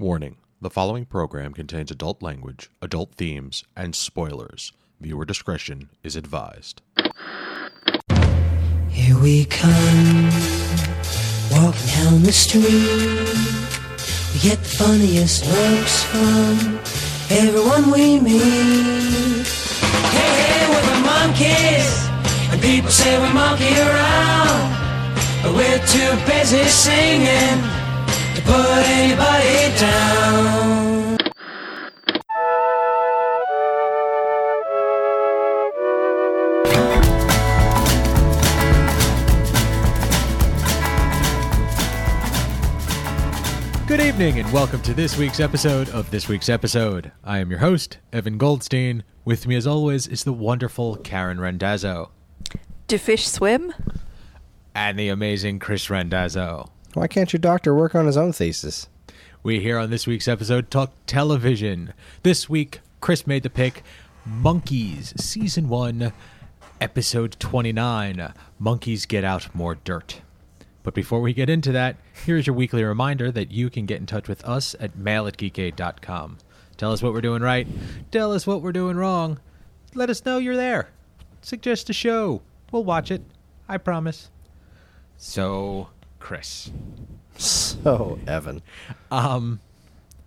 Warning, the following program contains adult language, adult themes, and spoilers. Viewer discretion is advised. Here we come, walking down the street. We get the funniest looks from everyone we meet. Hey, hey, we're the Monkees, and people say we monkey around, but we're too busy singing to put anybody down. Good evening and welcome to this week's episode of This Week's Episode. I am your host, Evan Goldstein. With me as always is the wonderful Karen Randazzo. Do fish swim? And the amazing Chris Randazzo. Why can't your doctor work on his own thesis? We here on this week's episode talk television. This week, Chris made the pick, Monkees, Season 1, Episode 29, Monkees Get Out More Dirt. But before we get into that, here's your weekly reminder that you can get in touch with us at mail@geekade.com. Tell us what we're doing right. Tell us what we're doing wrong. Let us know you're there. Suggest a show. We'll watch it. I promise. So... Chris. So, Evan.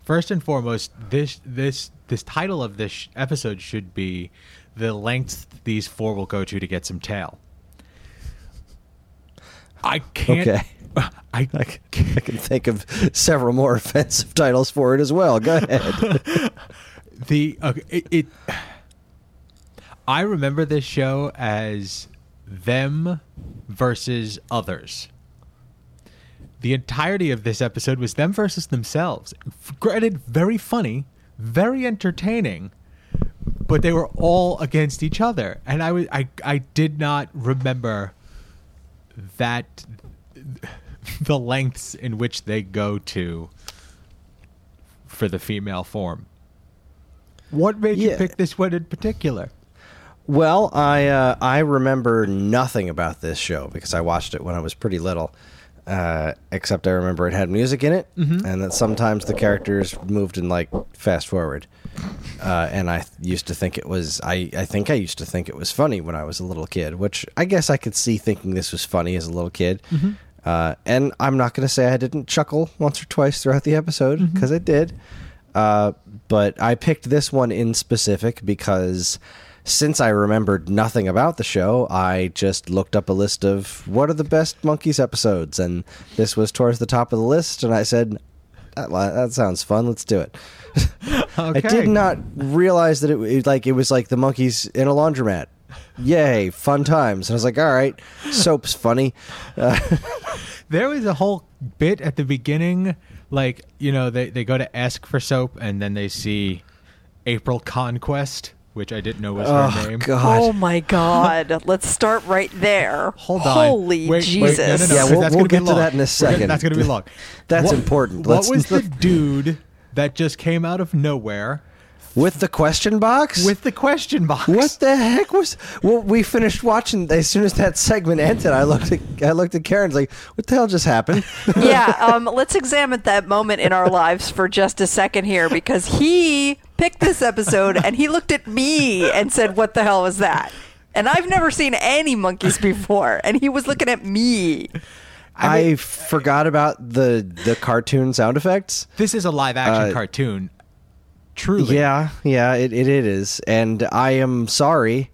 First and foremost, this title of this episode should be the lengths these four will go to get some tail. I can't... Okay. I can think of several more offensive titles for it as well. Go ahead. I remember this show as Them versus Others. The entirety of this episode was them versus themselves. Granted, very funny, very entertaining, but they were all against each other. And I did not remember that the lengths in which they go to for the female form. What made you pick this one in particular? Well, I remember nothing about this show because I watched it when I was pretty little. Except I remember it had music in it, mm-hmm. and that sometimes the characters moved in like fast forward. And I used to think it was I used to think it was funny when I was a little kid, which I guess I could see thinking this was funny as a little kid. Mm-hmm. And I'm not going to say I didn't chuckle once or twice throughout the episode because mm-hmm. I did. But I picked this one in specific because. Since I remembered nothing about the show, I just looked up a list of what are the best Monkees episodes, and this was towards the top of the list, and I said, that sounds fun, let's do it. Okay. I did not realize that it was like the Monkees in a laundromat. Yay, fun times. And I was like, all right, soap's funny. There was a whole bit at the beginning, like, you know, they go to ask for soap, and then they see April Conquest. Which I didn't know was her name. God. Oh, my God. Let's start right there. Hold on. Holy Jesus. Wait, no. Yeah, we'll get to that in a second. That's going to be long. That's important. What was the dude that just came out of nowhere? With the question box? With the question box. What the heck was... Well, we finished watching... As soon as that segment ended, I looked at Karen's like, what the hell just happened? Yeah, let's examine that moment in our lives for just a second here, because he picked this episode, and he looked at me and said, what the hell was that? And I've never seen any Monkees before, and he was looking at me. I forgot about the cartoon sound effects. This is a live-action cartoon. Truly. Yeah, it is. And I am sorry.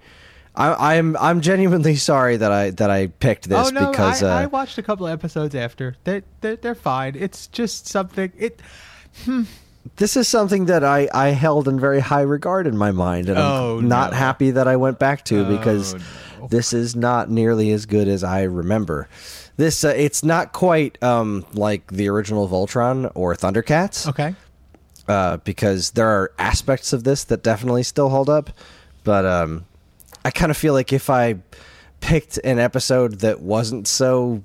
I'm genuinely sorry that I picked this because I watched a couple of episodes after. They're fine. It's just something This is something that I held in very high regard in my mind, and I'm not happy that I went back to because this is not nearly as good as I remember. This it's not quite like the original Voltron or Thundercats. Okay. Because there are aspects of this that definitely still hold up. But I kind of feel like if I picked an episode that wasn't so,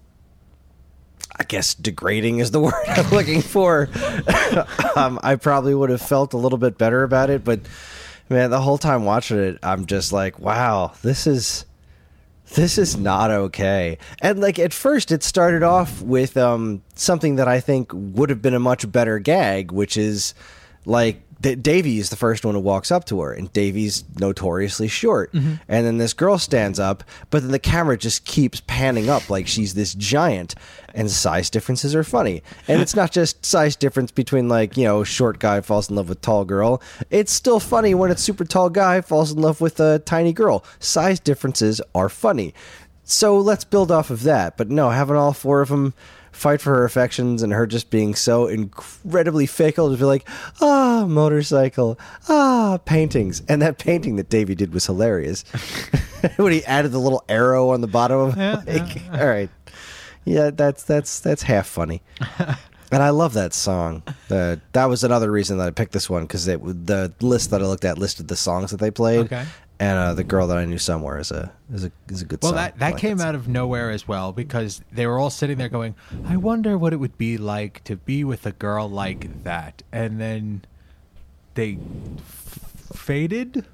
I guess, degrading is the word I'm looking for, I probably would have felt a little bit better about it. But, man, the whole time watching it, I'm just like, wow, this is... this is not okay. And like at first it started off with something that I think would have been a much better gag, which is like Davey is the first one who walks up to her, and Davey's notoriously short. Mm-hmm. And then this girl stands up, but then the camera just keeps panning up like she's this giant, and size differences are funny. And it's not just size difference between like, you know, short guy falls in love with tall girl. It's still funny when it's super tall guy falls in love with a tiny girl. Size differences are funny. So let's build off of that. But no, having all four of them fight for her affections and her just being so incredibly fickle to be like, ah, motorcycle, ah, paintings. And that painting that Davey did was hilarious. When he added the little arrow on the bottom, yeah. All right. Yeah, that's half funny. And I love that song. That was another reason that I picked this one, because the list that I looked at listed the songs that they played. Okay. And The Girl That I Knew Somewhere is a good song. Well, that came out of nowhere as well, because they were all sitting there going, I wonder what it would be like to be with a girl like that. And then they faded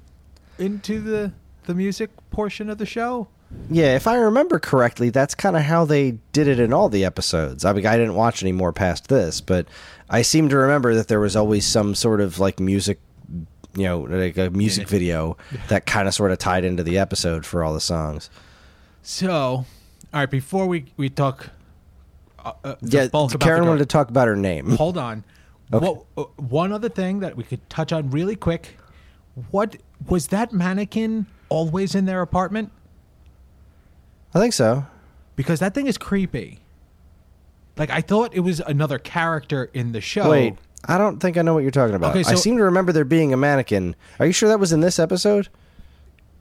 into the music portion of the show. Yeah, if I remember correctly, that's kind of how they did it in all the episodes. I mean, I didn't watch any more past this, but I seem to remember that there was always some sort of like music, you know, like a music video that kind of sort of tied into the episode for all the songs. So, all right, before we talk, Karen wanted to talk about her name. Hold on. Okay. One other thing that we could touch on really quick. What was that mannequin always in their apartment? I think so. Because that thing is creepy. Like, I thought it was another character in the show. Wait. I don't think I know what you're talking about. Okay, so I seem to remember there being a mannequin. Are you sure that was in this episode?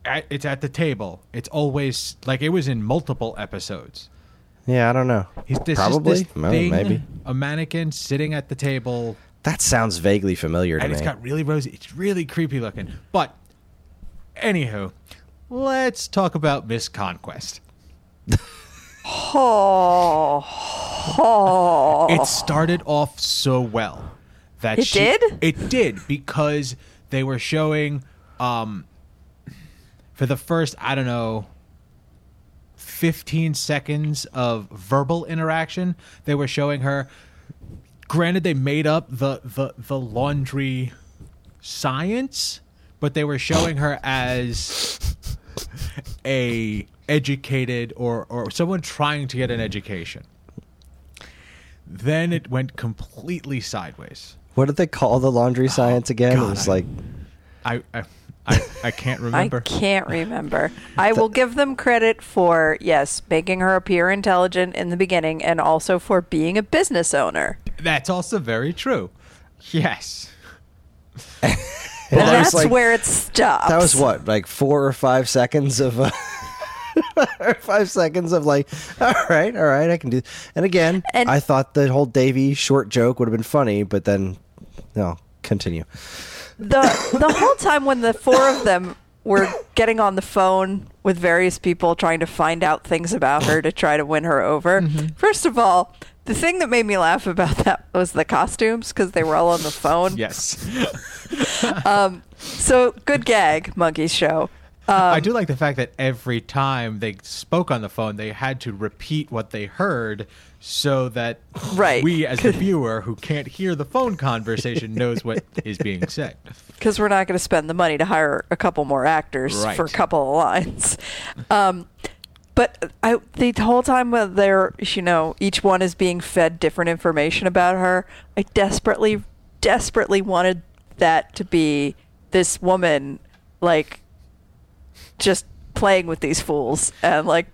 It's at the table. It's always like it was in multiple episodes. Yeah, I don't know. Probably, maybe a mannequin sitting at the table. That sounds vaguely familiar to me. And it's got really rosy. It's really creepy looking. But anywho, let's talk about Miss Conquest. Oh, it started off so well. It did, because they were showing for the first, I don't know, 15 seconds of verbal interaction. They were showing her. Granted, they made up the laundry science, but they were showing her as a educated or someone trying to get an education. Then it went completely sideways. What did they call the laundry science again? God, it was I can't remember. I can't remember. I will give them credit for, yes, making her appear intelligent in the beginning, and also for being a business owner. That's also very true. Yes. Well, that's like, where it stopped. That was what, like 4 or 5 seconds of... 5 seconds of like, all right, I can do. And again, I thought the whole Davey short joke would have been funny, but then, no, continue. The whole time when the four of them were getting on the phone with various people trying to find out things about her to try to win her over. Mm-hmm. First of all, the thing that made me laugh about that was the costumes, because they were all on the phone. Yes. So good gag, Monkey's show. I do like the fact that every time they spoke on the phone, they had to repeat what they heard so that we as the viewer who can't hear the phone conversation knows what is being said. Because we're not going to spend the money to hire a couple more actors for a couple of lines. But the whole time when they're, you know, each one is being fed different information about her, I desperately, desperately wanted that to be this woman, like... just playing with these fools and like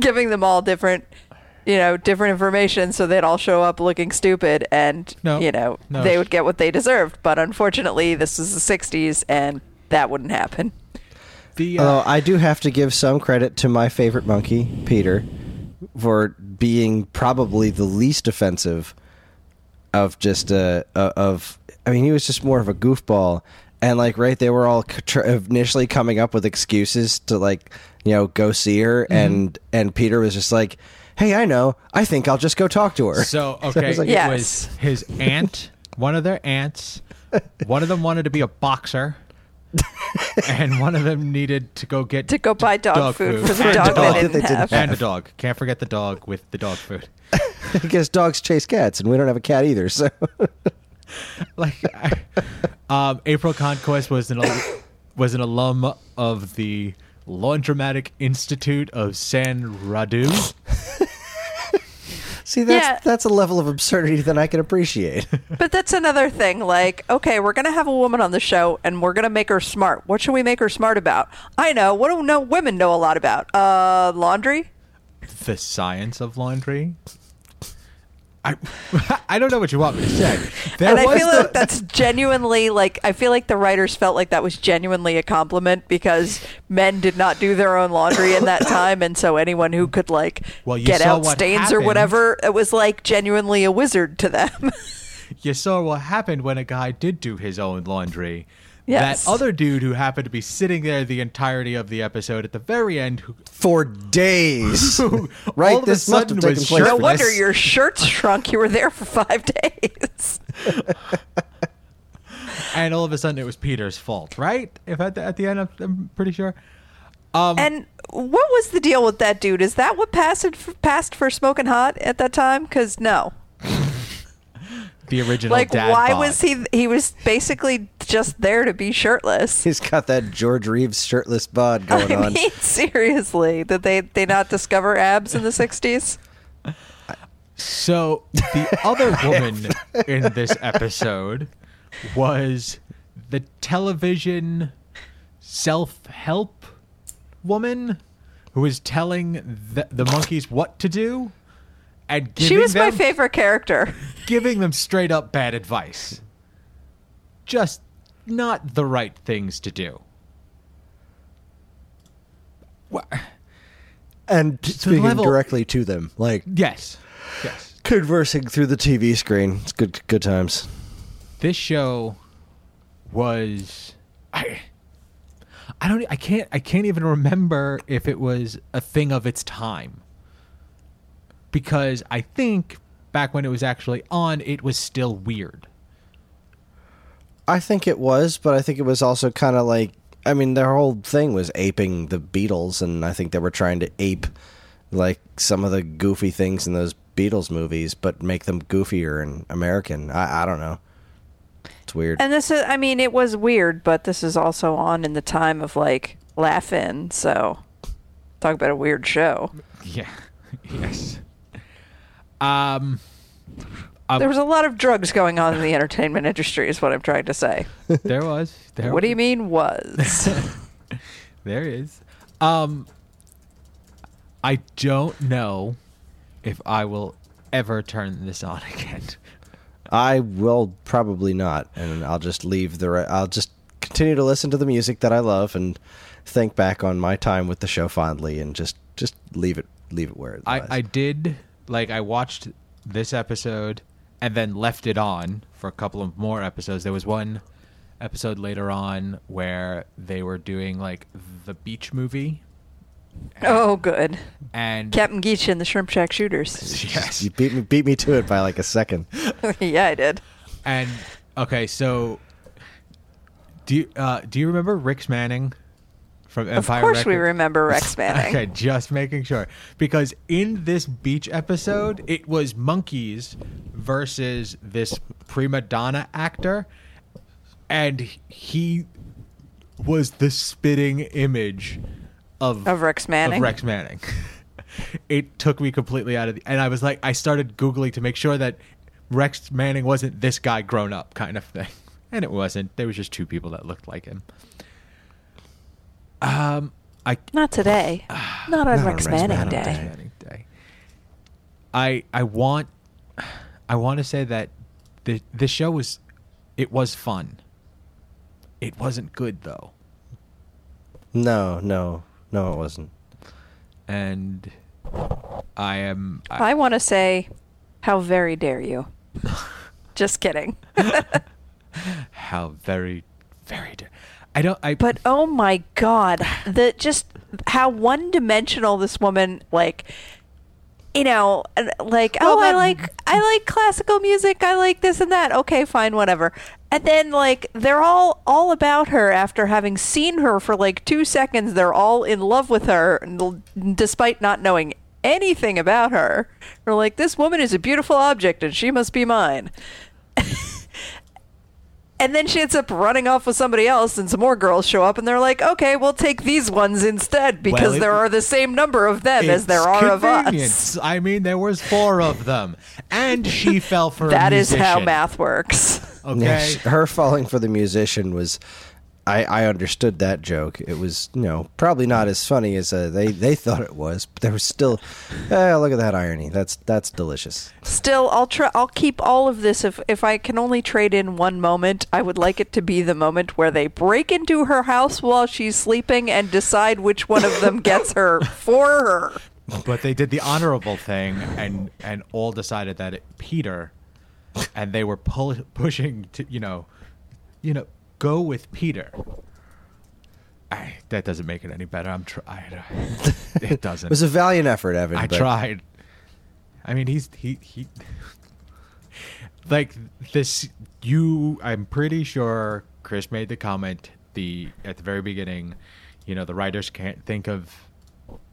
giving them all different, you know, different information so they'd all show up looking stupid and, they would get what they deserved. But unfortunately, this is the 60s and that wouldn't happen. I do have to give some credit to my favorite monkey, Peter, for being probably the least offensive of just he was just more of a goofball. And, like, they were all initially coming up with excuses to, like, you know, go see her. Mm-hmm. And Peter was just like, hey, I know. I think I'll just go talk to her. So, okay, It was his aunt, one of their aunts. One of them wanted to be a boxer. and one of them needed to go get buy dog food for the dog that they didn't have. And a dog. Can't forget the dog with the dog food. I guess dogs chase cats, and we don't have a cat either. So, April Conquest was an alum of the Laundromatic Institute of San Radu. See, that's a level of absurdity that I can appreciate. But that's another thing. Like, okay, we're going to have a woman on the show and we're going to make her smart. What should we make her smart about? I know. What do women know a lot about? Laundry? The science of laundry? I don't know what you want me to say. And I feel like that's genuinely, like, I feel like the writers felt like that was genuinely a compliment because men did not do their own laundry in that time, and so anyone who could, like, get out stains or whatever, it was, like, genuinely a wizard to them. You saw what happened when a guy did do his own laundry. Yes. That other dude who happened to be sitting there the entirety of the episode at the very end. For days. Right? This must have taken place. No wonder your shirts shrunk. You were there for 5 days. And all of a sudden it was Peter's fault, right? If at the end, I'm pretty sure. And what was the deal with that dude? Is that what passed for smoking hot at that time? Because no. The original, like, dad why bod. Was he was basically just there to be shirtless. He's got that George Reeves shirtless bod going on. I mean, seriously, did they not discover abs in the 60s? So the other woman in this episode was the television self-help woman who was telling the monkeys what to do. And she was my favorite character. Giving them straight up bad advice. Just not the right things to do. What? And speaking directly to them. Like, yes. Conversing through the TV screen. It's good times. This show was... I can't even remember if it was a thing of its time. Because I think back when it was actually on, it was still weird. I think it was, but I think it was also kind of like... I mean, their whole thing was aping the Beatles, and I think they were trying to ape, like, some of the goofy things in those Beatles movies, but make them goofier and American. I don't know. It's weird. And this is... I mean, it was weird, but this is also on in the time of, like, Laugh-In, so... Talk about a weird show. Yeah. Yes. There was a lot of drugs going on in the entertainment industry is what I'm trying to say. There was. What do you mean was? There is. I don't know if I will ever turn this on again. I will probably not, and I'll just leave I'll just continue to listen to the music that I love and think back on my time with the show fondly and just leave it where it lies. I did... Like, I watched this episode and then left it on for a couple of more episodes. There was one episode later on where they were doing, like, the beach movie. Oh, good. And Captain Geach and the Shrimp Shack Shooters. Yes. You beat me to it by, like, a second. Yeah, I did. And, okay, so do you remember Rex Manning? From Empire of course Records. We remember Rex Manning. Okay, just making sure. Because in this beach episode, it was monkeys versus this prima donna actor. And he was the spitting image of Rex Manning. It took me completely out of and I was like, I started Googling to make sure that Rex Manning wasn't this guy grown up kind of thing. And it wasn't. There was just two people that looked like him. Not today. Not on Rex Manning Day. I want to say that the show was fun. It wasn't good though. No, it wasn't. And I want to say, how very dare you? Just kidding. How very, very dare. But oh my God, just how one-dimensional this woman, like, you know, like, I like classical music, I like this and that. Okay, fine, whatever. And then, like, they're all about her after having seen her for, like, 2 seconds. They're all in love with her, despite not knowing anything about her. They're like, this woman is a beautiful object, and she must be mine. And then she ends up running off with somebody else, and some more girls show up, and they're like, okay, we'll take these ones instead, because there are the same number of them as there are of us. I mean, there was 4 of them, and she fell for that a musician. That is how math works. Okay. Yeah, her falling for the musician was, I understood that joke. It was, you know, probably not as funny as they thought it was, but there was still, look at that irony. That's delicious. Still, I'll keep all of this. If I can only trade in one moment, I would like it to be the moment where they break into her house while she's sleeping and decide which one of them gets her for her. But they did the honorable thing and all decided that Peter... And they were pushing to, you know, go with Peter. That doesn't make it any better. I'm trying. It doesn't. It was a valiant effort, Evan. I tried. I mean, he. Like this, I'm pretty sure Chris made the comment at the very beginning. You know, the writers can't think of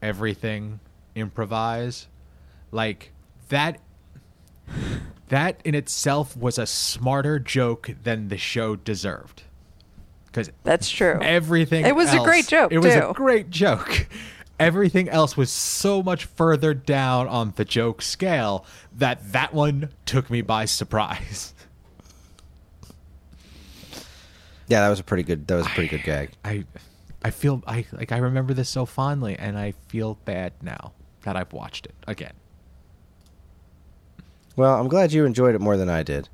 everything. Improvise, like that. That in itself was a smarter joke than the show deserved. Because that's true. Everything else. It was a great joke, too. It was a great joke. Everything else was so much further down on the joke scale that one took me by surprise. Yeah, that was a pretty good gag. I remember this so fondly, and I feel bad now that I've watched it again. Well, I'm glad you enjoyed it more than I did.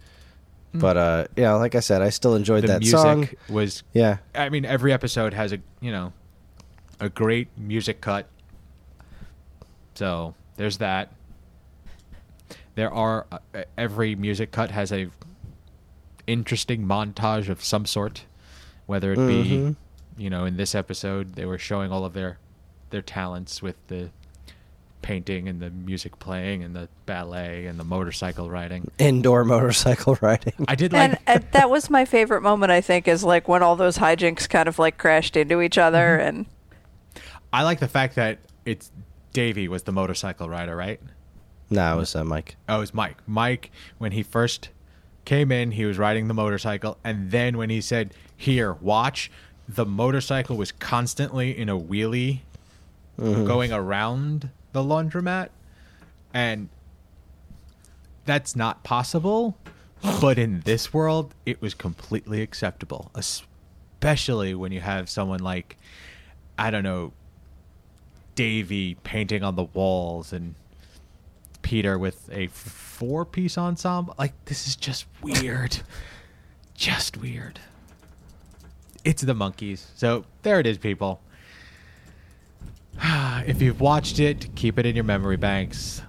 But, yeah, like I said, I still enjoyed that song. The music was... Yeah. I mean, every episode has a great music cut. So, there's that. There are... every music cut has a interesting montage of some sort. Whether it be, in this episode, they were showing all of their talents with the... painting and the music playing and the ballet and the motorcycle riding. Indoor motorcycle riding. I did like... And that was my favorite moment, I think, is like when all those hijinks kind of like crashed into each other. And I like the fact that it's Davey was the motorcycle rider, right? No, it was Mike. Oh, it was Mike. Mike, when he first came in, he was riding the motorcycle. And then when he said, here, watch, the motorcycle was constantly in a wheelie going around... the laundromat, and that's not possible, but in this world it was completely acceptable, especially when you have someone like, I don't know, Davey painting on the walls and Peter with a 4-piece ensemble. Like, this is just weird. Just weird. It's the Monkees. So there it is, people. If you've watched it, keep it in your memory banks.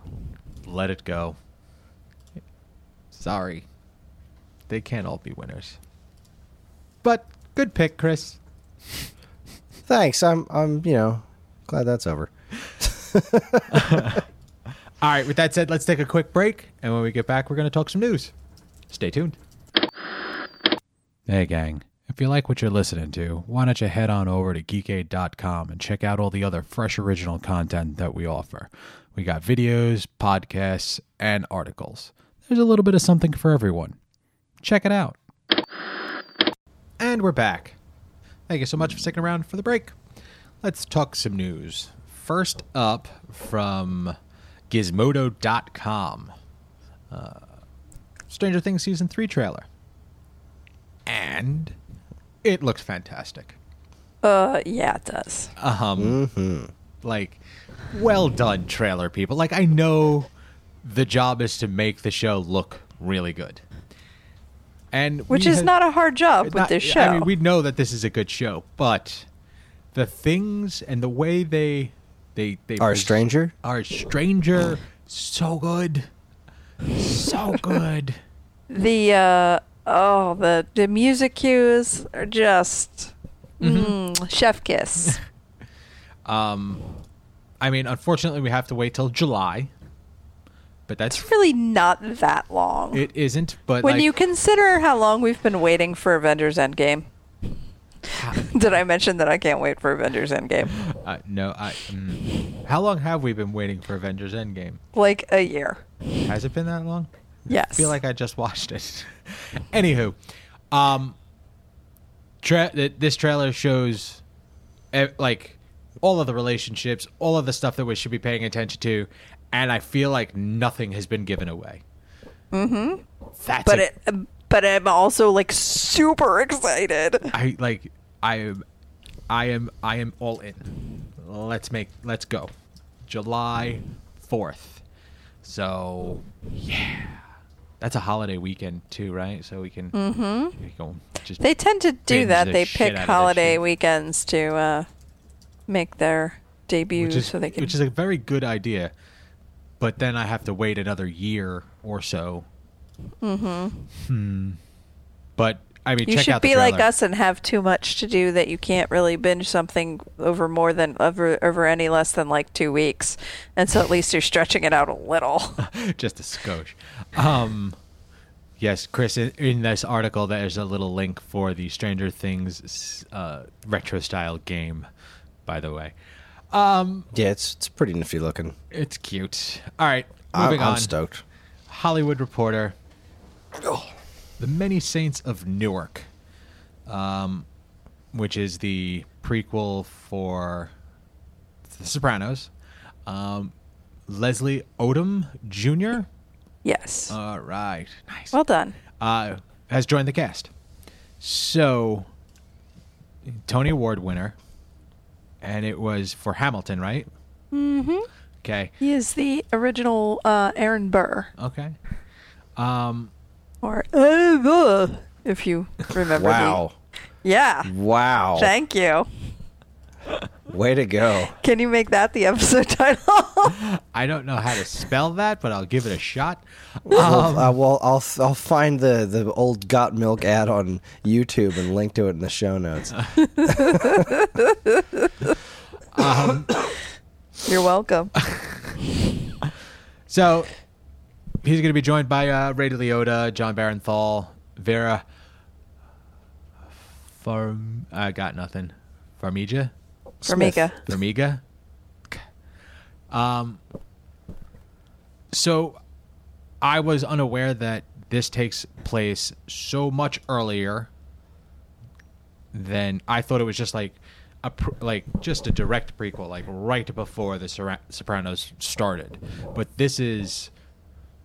Let it go. Sorry. They can't all be winners. But good pick, Chris. Thanks. I'm glad that's over. All right, with that said, let's take a quick break, and when we get back, we're going to talk some news. Stay tuned. Hey, gang. If you like what you're listening to, why don't you head on over to geekade.com and check out all the other fresh original content that we offer. We got videos, podcasts, and articles. There's a little bit of something for everyone. Check it out. And we're back. Thank you so much for sticking around for the break. Let's talk some news. First up from gizmodo.com. Stranger Things Season 3 trailer. And... it looks fantastic. Yeah, it does. Like, well done, trailer people. Like, I know the job is to make the show look really good, and which is not a hard job with this show. I mean, we know that this is a good show, but the things and the way they are stranger, so good, so good. The music cues are just chef kiss. I mean, unfortunately, we have to wait till July But that's really not that long. It isn't, but when you consider how long we've been waiting for Avengers Endgame. Did I mention that I can't wait for Avengers Endgame? No, how long have we been waiting for Avengers Endgame? Like a year. Has it been that long? Yes. I feel like I just watched it. Anywho, this trailer shows like all of the relationships, all of the stuff that we should be paying attention to, and I feel like nothing has been given away. Mm-hmm. But I'm also like super excited. I am all in. Let's go. July 4th. So yeah, that's a holiday weekend too, right? So we can. Mm-hmm. We can just they tend to do that. They pick holiday weekends to make their debut, so they can. Which is a very good idea, but then I have to wait another year or so. Mm-hmm. But I mean, you check out the trailer. Like us and have too much to do that you can't really binge something over more than over any less than like 2 weeks, and so at least you're stretching it out a little. Just a skosh. Yes, Chris. In this article, there's a little link for the Stranger Things retro style game. By the way, yeah, it's pretty nifty looking. It's cute. All right, moving on. I'm stoked. Hollywood Reporter. Oh. The Many Saints of Newark, which is the prequel for The Sopranos. Leslie Odom Jr.? Yes. All right. Nice. Well done. Has joined the cast. So, Tony Award winner, and it was for Hamilton, right? Mm-hmm. Okay. He is the original Aaron Burr. Okay. Or if you remember. Wow. Me. Yeah. Wow. Thank you. Way to go. Can you make that the episode title? I don't know how to spell that, but I'll give it a shot. I'll find the old Got Milk ad on YouTube and link to it in the show notes. You're welcome. So he's going to be joined by Ray Liotta, Jon Bernthal, Vera Farmiga? Farmiga. Okay. So I was unaware that this takes place so much earlier than I thought. It was just like just a direct prequel, like right before the Sopranos started. But this is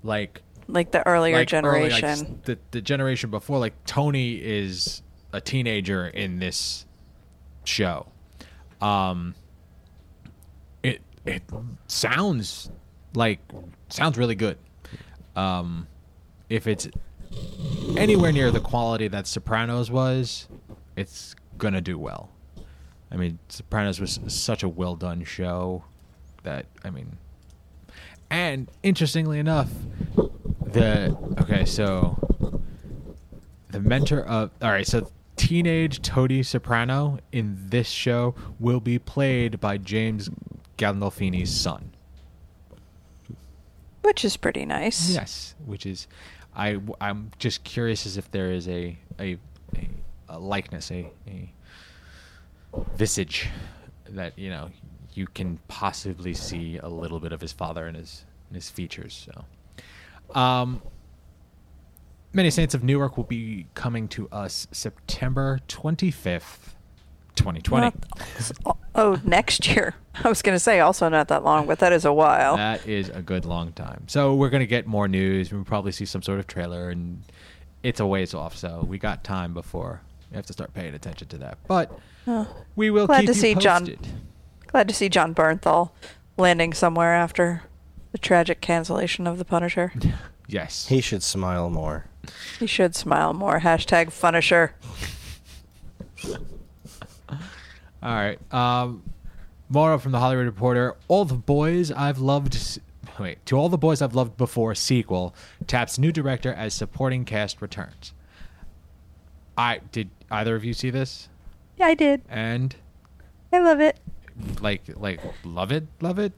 like the earlier generation, the generation before. Like Tony is a teenager in this show. It sounds really good. If it's anywhere near the quality that Sopranos was, it's gonna do well. I mean, Sopranos was such a well-done show that, I mean... And, interestingly enough, the mentor of... All right, so teenage Tony Soprano in this show will be played by James Gandolfini's son. Which is pretty nice. Yes, which is... I'm just curious as if there is a likeness, a visage that you can possibly see a little bit of his father in his features. So Many Saints of Newark will be coming to us September 25th, 2020. Next year. I was gonna say also not that long, but that is a while. That is a good long time. So we're gonna get more news. We'll probably see some sort of trailer, and it's a ways off, so we got time before we have to start paying attention to that. But we will keep you posted. Glad to see Jon Bernthal landing somewhere after the tragic cancellation of The Punisher. Yes. He should smile more. Hashtag Funisher. All right. Mauro from The Hollywood Reporter. To All the Boys I've Loved Before sequel taps new director as supporting cast returns. Did either of you see this? Yeah, I did. And I love it. Love it?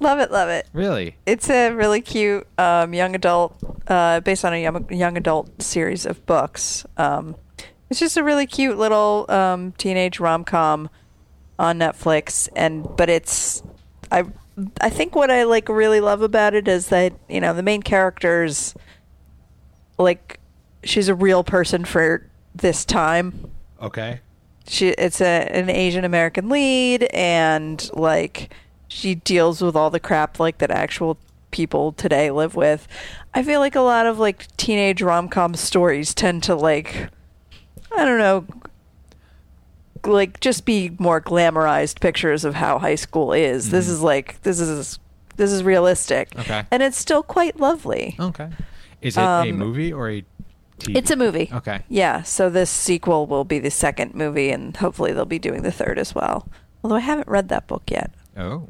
Love it, love it. Really? It's a really cute young adult, based on a young adult series of books. It's just a really cute little teenage rom-com on Netflix, but it's I think what I like really love about it is that, you know, the main character's like, she's a real person for this time. Okay. It's an Asian American lead, and like she deals with all the crap like that actual people today live with. I feel like a lot of like teenage rom-com stories tend to like, I don't know, like just be more glamorized pictures of how high school is. Mm-hmm. This is realistic. Okay. And it's still quite lovely. Okay. Is it a movie or a TV? It's a movie. Okay. Yeah. So this sequel will be the second movie, and hopefully they'll be doing the third as well. Although I haven't read that book yet. Oh.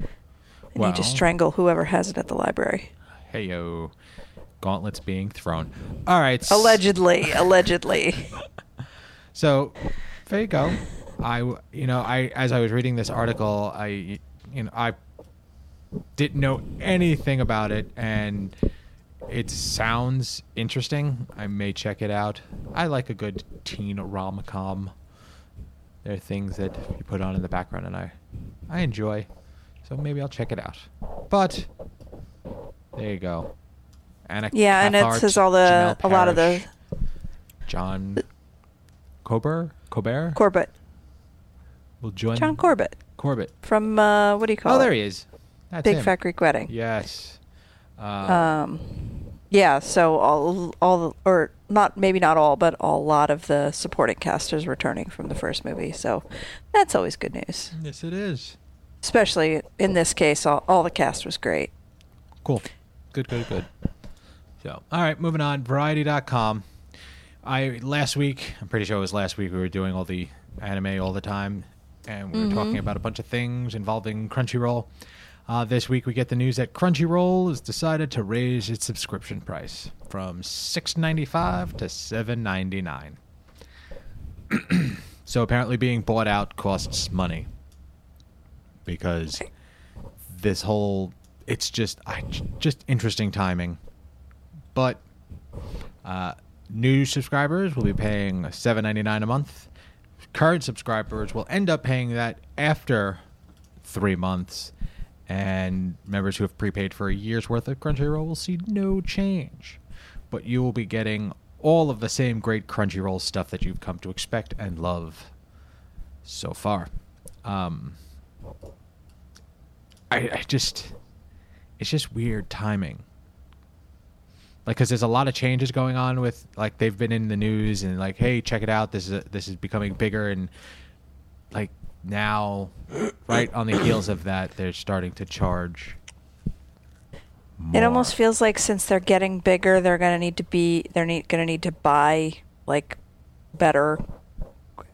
Wow. I need to strangle whoever has it at the library. Hey-o. Gauntlets being thrown. All right. Allegedly. So there you go. As I was reading this article, I didn't know anything about it, and it sounds interesting. I may check it out. I like a good teen rom-com. There are things that you put on in the background, and I enjoy. So maybe I'll check it out. But there you go. And it says a lot of the John Corbett. We'll join John Corbett. Corbett. From, what do you call it? Oh, there he is. That's Big him. Fat Greek Wedding. Yes. Yeah, so a lot of the supporting cast is returning from the first movie. So that's always good news. Yes, it is. Especially in this case, all the cast was great. Cool. Good. So, all right, moving on. Variety.com. I'm pretty sure it was last week, we were doing all the anime all the time, and we were talking about a bunch of things involving Crunchyroll. This week we get the news that Crunchyroll has decided to raise its subscription price from $6.95 to $7.99. So apparently being bought out costs money, because this whole, it's just interesting timing. But new subscribers will be paying $7.99 a month. Current subscribers will end up paying that after 3 months. And members who have prepaid for a year's worth of Crunchyroll will see no change. But you will be getting all of the same great Crunchyroll stuff that you've come to expect and love so far. It's just weird timing. Like, because there's a lot of changes going on with, like, they've been in the news and, like, hey, check it out. This is becoming bigger. And, like, now, right on the heels of that, they're starting to charge more. It almost feels like since they're getting bigger, they're going to need to buy, like, better,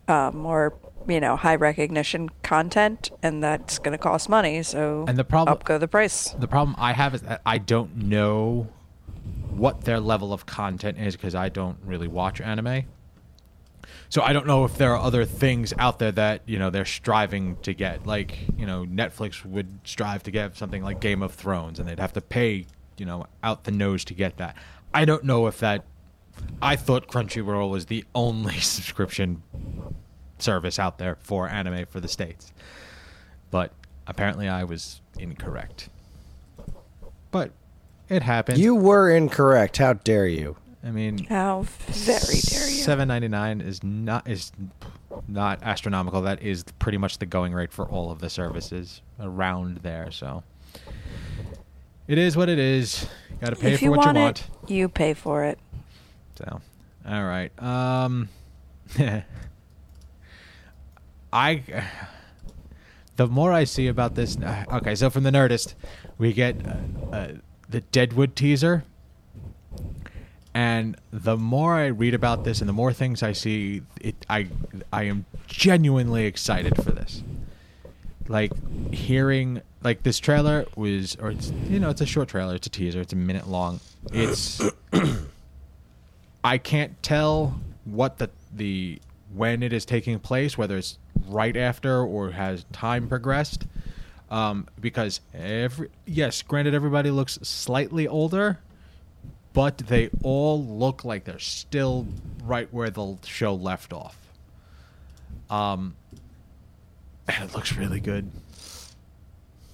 more, you know, high recognition content. And that's going to cost money. So up go the price. The problem I have is that I don't know what their level of content is, because I don't really watch anime. So I don't know if there are other things out there that, you know, they're striving to get. Like, you know, Netflix would strive to get something like Game of Thrones, and they'd have to pay, you know, out the nose to get that. I don't know if that... I thought Crunchyroll was the only subscription service out there for anime for the States. But apparently I was incorrect. But it happened. You were incorrect. How dare you? I mean, how very dare you? $7.99 is not astronomical. That is pretty much the going rate for all of the services around there. So it is what it is. You got to pay for what you want. You pay for it. So, all right. The more I see about this, okay. So from the Nerdist, we get the Deadwood teaser, and the more I read about this and the more things I see, I am genuinely excited for this. Like, hearing, like, this trailer was, or it's, you know, it's a short trailer, it's a teaser, it's a minute long. It's I can't tell what the when it is taking place, whether it's right after or has time progressed. Because granted, everybody looks slightly older, but they all look like they're still right where the show left off. And it looks really good.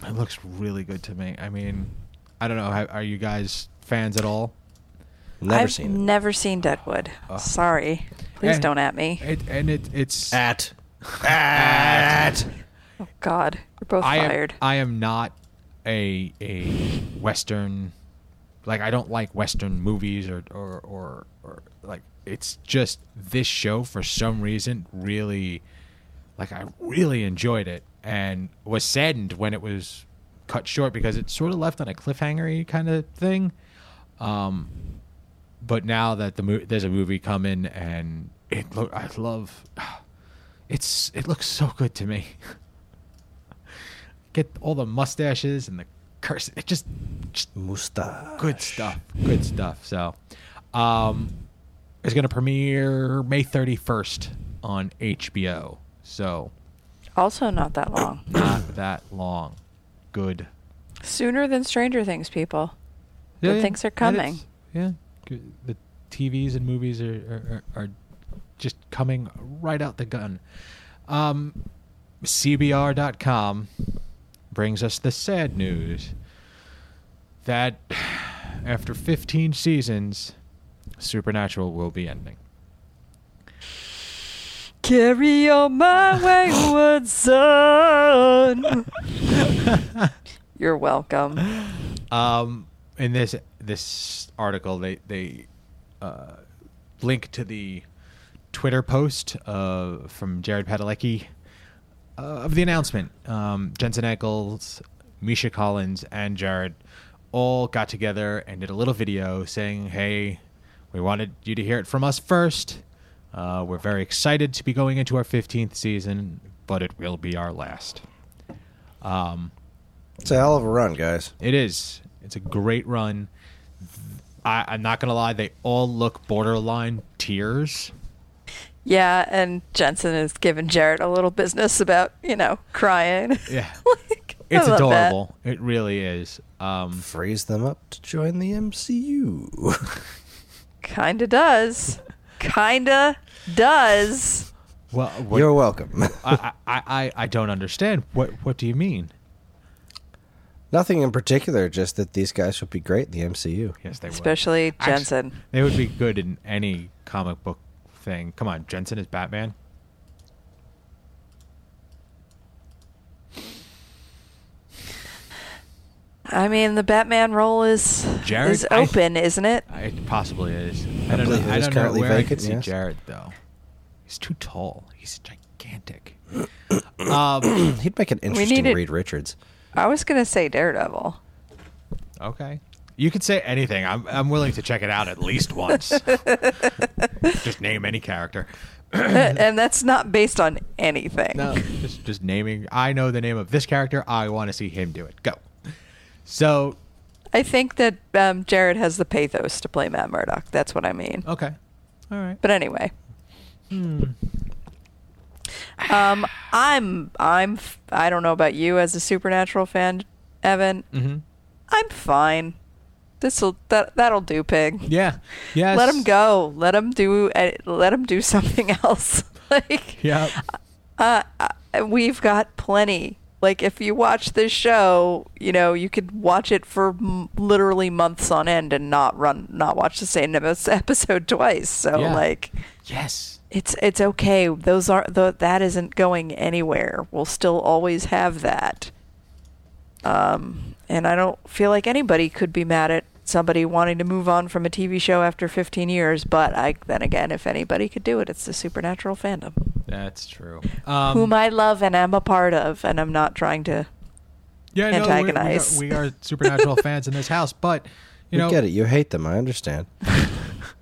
It looks really good to me. I mean, I don't know. Are you guys fans at all? I've never seen Deadwood. Sorry. Please don't at me. It's... At. Oh, God. We're both fired. I am not a Western... Like, I don't like Western movies or like... It's just this show, for some reason, really... Like, I really enjoyed it and was saddened when it was cut short because it sort of left on a cliffhanger-y kind of thing. But now that there's a movie coming and it looks so good to me. Get all the mustaches and the curse. It just mustache. Good stuff. So, it's going to premiere May 31st on HBO. So, also not that long. Not that long. Good. Sooner than Stranger Things, people. Yeah, good things are coming. Yeah. The TVs and movies are just coming right out the gun. CBR.com brings us the sad news that after 15 seasons, Supernatural will be ending. Carry on my wayward son. You're welcome. In this article, they link to the Twitter post from Jared Padalecki of the announcement. Jensen Ackles, Misha Collins, and Jared all got together and did a little video saying, hey, we wanted you to hear it from us first. We're very excited to be going into our 15th season, but it will be our last. It's a hell of a run, guys. It is. It's a great run. I'm not going to lie. They all look borderline tears. Yeah, and Jensen has given Jared a little business about, crying. Yeah. It's adorable. That. It really is. Frees them up to join the MCU. Kind of does. Well, you're welcome. I don't understand. What do you mean? Nothing in particular, just that these guys would be great in the MCU. Yes, they would. Especially Jensen. Actually, they would be good in any comic book thing. Come on, Jensen is Batman. I mean, the Batman role is open, isn't it? It possibly is. I don't know where I could see Jared, though. He's too tall. He's gigantic. He'd make an interesting Reed Richards. I was going to say Daredevil. Okay. You could say anything. I'm willing to check it out at least once. Just name any character. And that's not based on anything. No, just naming. I know the name of this character. I want to see him do it. Go. So. I think that Jared has the pathos to play Matt Murdock. That's what I mean. Okay. All right. But anyway. I don't know about you as a Supernatural fan, Evan. Mm-hmm. I'm fine. That'll do, Pig. Yeah. Yes. Let him go. Let him do something else. Yeah. We've got plenty. Like, if you watch this show, you could watch it for literally months on end and not watch the same episode twice. So yeah. Yes. It's okay. Those are that isn't going anywhere. We'll still always have that. And I don't feel like anybody could be mad at somebody wanting to move on from a TV show after 15 years. But then again, if anybody could do it, it's the Supernatural fandom. That's true. Whom I love and am a part of, and I'm not trying to antagonize. No, we are Supernatural fans in this house, but we get it. You hate them. I understand.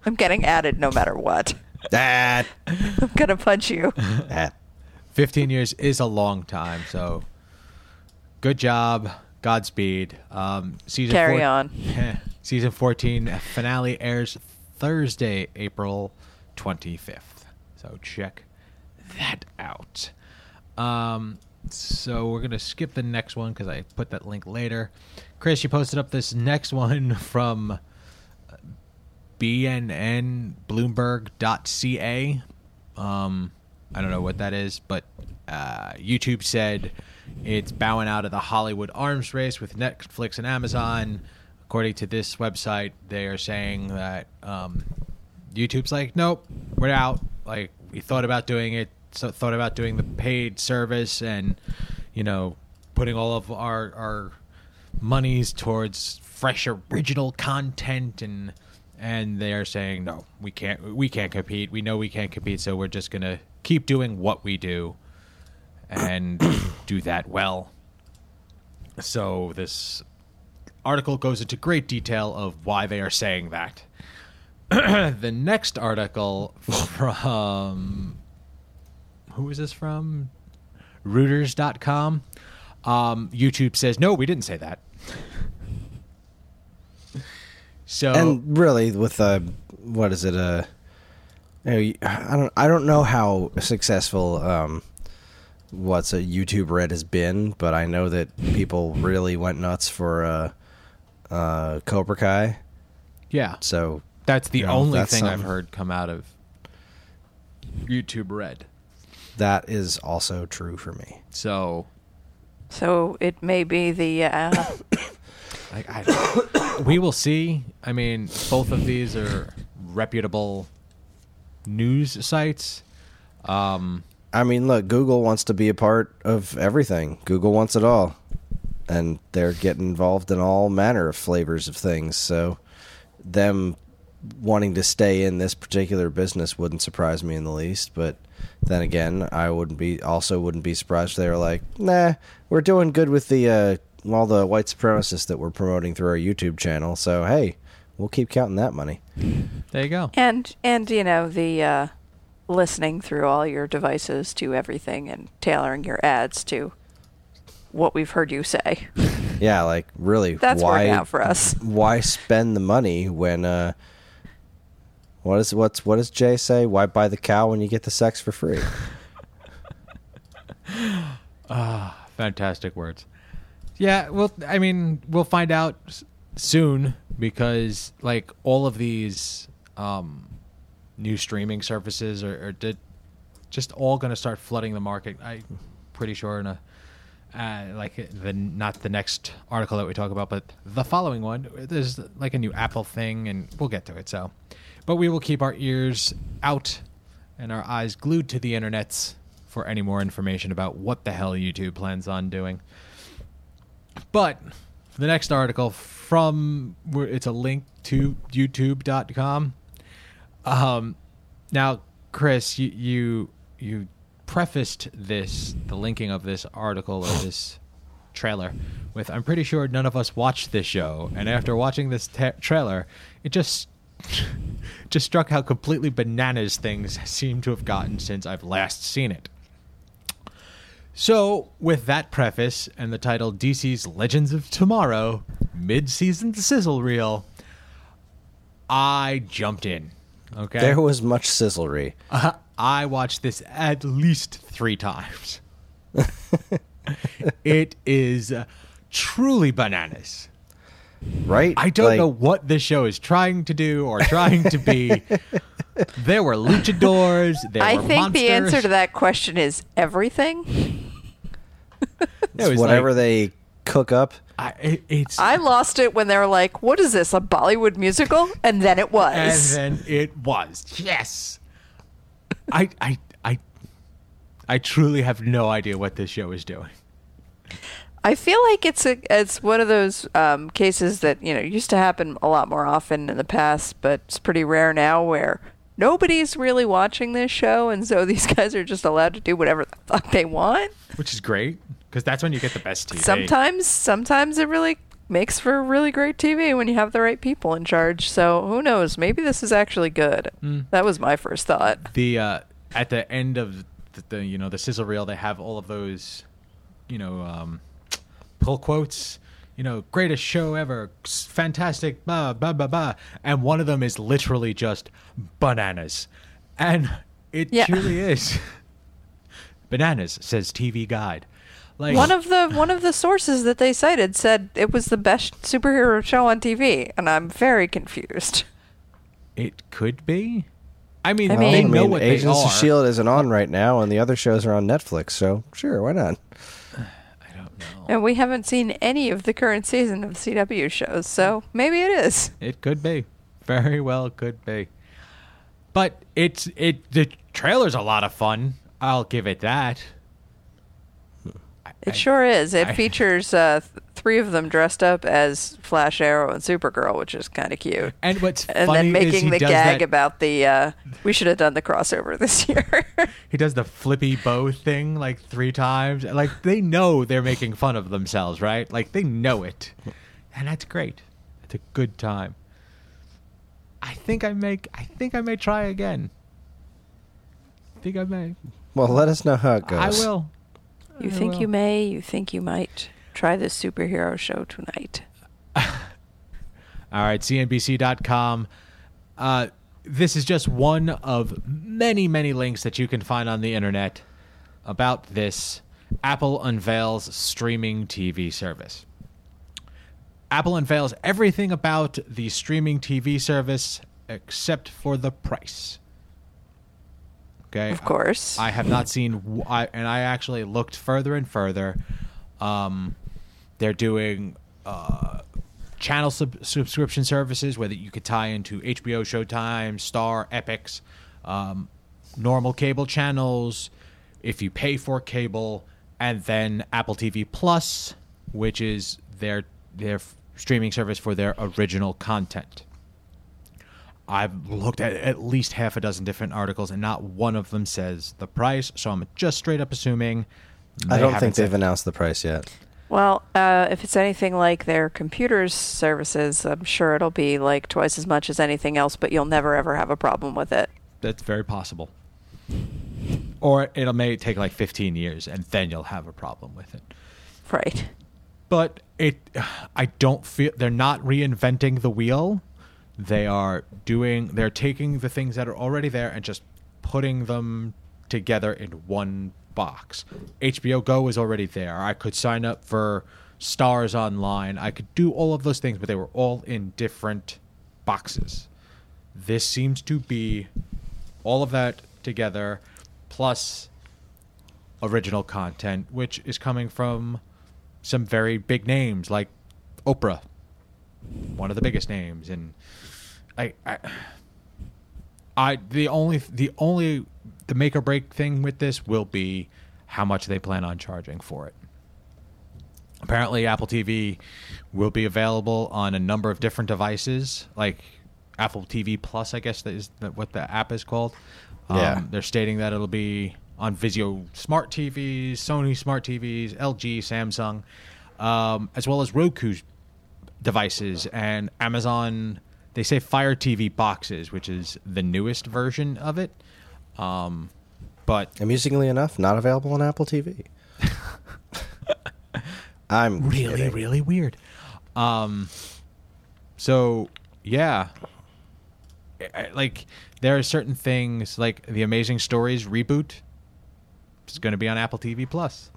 I'm getting added no matter what. That I'm gonna punch you. 15 years is a long time, so good job. Godspeed. Season 14 finale airs Thursday, April 25th. So check that out. So we're going to skip the next one because I put that link later. Chris, you posted up this next one from bnnbloomberg.ca. I don't know what that is, but YouTube said it's bowing out of the Hollywood arms race with Netflix and Amazon. According to this website, they are saying that YouTube's like, nope, we're out. Like, we thought about doing it. So thought about doing the paid service and, you know, putting all of our monies towards fresh original content, and they are saying, no, we can't compete. We know we can't compete, so we're just gonna keep doing what we do and do that well. So this article goes into great detail of why they are saying that. The next article from who is this from? Reuters.com. YouTube says, no, we didn't say that. So, and really with what is it? I don't know how successful, YouTube Red has been, but I know that people really went nuts for, Cobra Kai. Yeah. So that's the only thing I've heard come out of YouTube Red. That is also true for me. So it may be the. We will see. I mean, both of these are reputable news sites. I mean, look, Google wants to be a part of everything. Google wants it all, and they're getting involved in all manner of flavors of things. So, them wanting to stay in this particular business wouldn't surprise me in the least, but then again, I wouldn't be surprised if they were like, nah, we're doing good with the all the white supremacists that we're promoting through our YouTube channel, so hey, we'll keep counting that money. There you go. And you know, the listening through all your devices to everything and tailoring your ads to what we've heard you say. Yeah, like really, that's working out for us. Why spend the money when what does Jay say? Why buy the cow when you get the sex for free? Fantastic words. Yeah, well, I mean, we'll find out soon because, like, all of these new streaming services are just all going to start flooding the market. I'm pretty sure not the next article that we talk about, but the following one, there's like a new Apple thing, and we'll get to it, so... But we will keep our ears out and our eyes glued to the internets for any more information about what the hell YouTube plans on doing. But the next article it's a link to YouTube.com. Now, Chris, you prefaced the linking of this article or this trailer with, I'm pretty sure none of us watched this show. And after watching this trailer, it just struck how completely bananas things seem to have gotten since I've last seen it. So, with that preface and the title DC's Legends of Tomorrow Mid-Season Sizzle Reel, I jumped in. Okay, there was much sizzlery. I watched this at least 3 times. It is truly bananas. Right? I don't know what this show is trying to do or trying to be. There were luchadors. I think monsters. The answer to that question is everything. It's whatever they cook up. I lost it when they were like, what is this, a Bollywood musical? And then it was. And then it was. Yes. I truly have no idea what this show is doing. I feel like it's one of those cases that, you know, used to happen a lot more often in the past, but it's pretty rare now where nobody's really watching this show, and so these guys are just allowed to do whatever the fuck they want. Which is great, because that's when you get the best TV. Sometimes it really makes for really great TV when you have the right people in charge, so who knows? Maybe this is actually good. Mm. That was my first thought. At the end of the sizzle reel, they have all of those, you know... pull quotes, you know, greatest show ever, fantastic, blah, blah, blah, blah. And one of them is literally just bananas. And it truly is. Bananas, says TV Guide. Like one of the sources that they cited said it was the best superhero show on TV, and I'm very confused. It could be. I mean they know what Agents they are. Agents of S.H.I.E.L.D. isn't on right now, and the other shows are on Netflix, so sure, why not? I don't know. And we haven't seen any of the current season of the CW shows, so maybe it is. It could be. Very well could be. But the trailer's a lot of fun. I'll give it that. It sure is. It features three of them dressed up as Flash, Arrow, and Supergirl, which is kind of cute. And what's funny then making is he the does gag that about the we should have done the crossover this year. He does the flippy bow thing like three times. Like they know they're making fun of themselves, right? Like they know it, and that's great. It's a good time. I think I may try again. I think I may. Well, let us know how it goes. I will. You think you may, you think you might try this superhero show tonight. All right, CNBC.com. This is just one of many, many links that you can find on the internet about this. Apple unveils streaming TV service. Apple unveils everything about the streaming TV service except for the price. Okay. Of course. I have not seen, and I actually looked further and further. They're doing channel subscription services where you could tie into HBO, Showtime, Star, Epix, normal cable channels, if you pay for cable, and then Apple TV Plus, which is their streaming service for their original content. I've looked at least half a dozen different articles, and not one of them says the price, so I'm just straight up assuming. I don't think they've announced the price yet. Well, if it's anything like their computers services, I'm sure it'll be like twice as much as anything else, but you'll never, ever have a problem with it. That's very possible. Or it may take like 15 years, and then you'll have a problem with it. Right. But I don't feel they're not reinventing the wheel. They're taking the things that are already there and just putting them together in one box. HBO Go is already there. I could sign up for Stars Online. I could do all of those things, but they were all in different boxes. This seems to be all of that together, plus original content, which is coming from some very big names like Oprah. One of the biggest names, and the make or break thing with this will be how much they plan on charging for it. Apparently, Apple TV will be available on a number of different devices, like Apple TV Plus, I guess that is what the app is called. Yeah. They're stating that it'll be on Vizio Smart TVs, Sony Smart TVs, LG, Samsung, as well as Roku devices and Amazon, they say Fire TV boxes, which is the newest version of it. But amusingly enough, not available on Apple TV. I'm really kidding. Really weird. So yeah, like there are certain things like the Amazing Stories reboot is going to be on Apple TV Plus.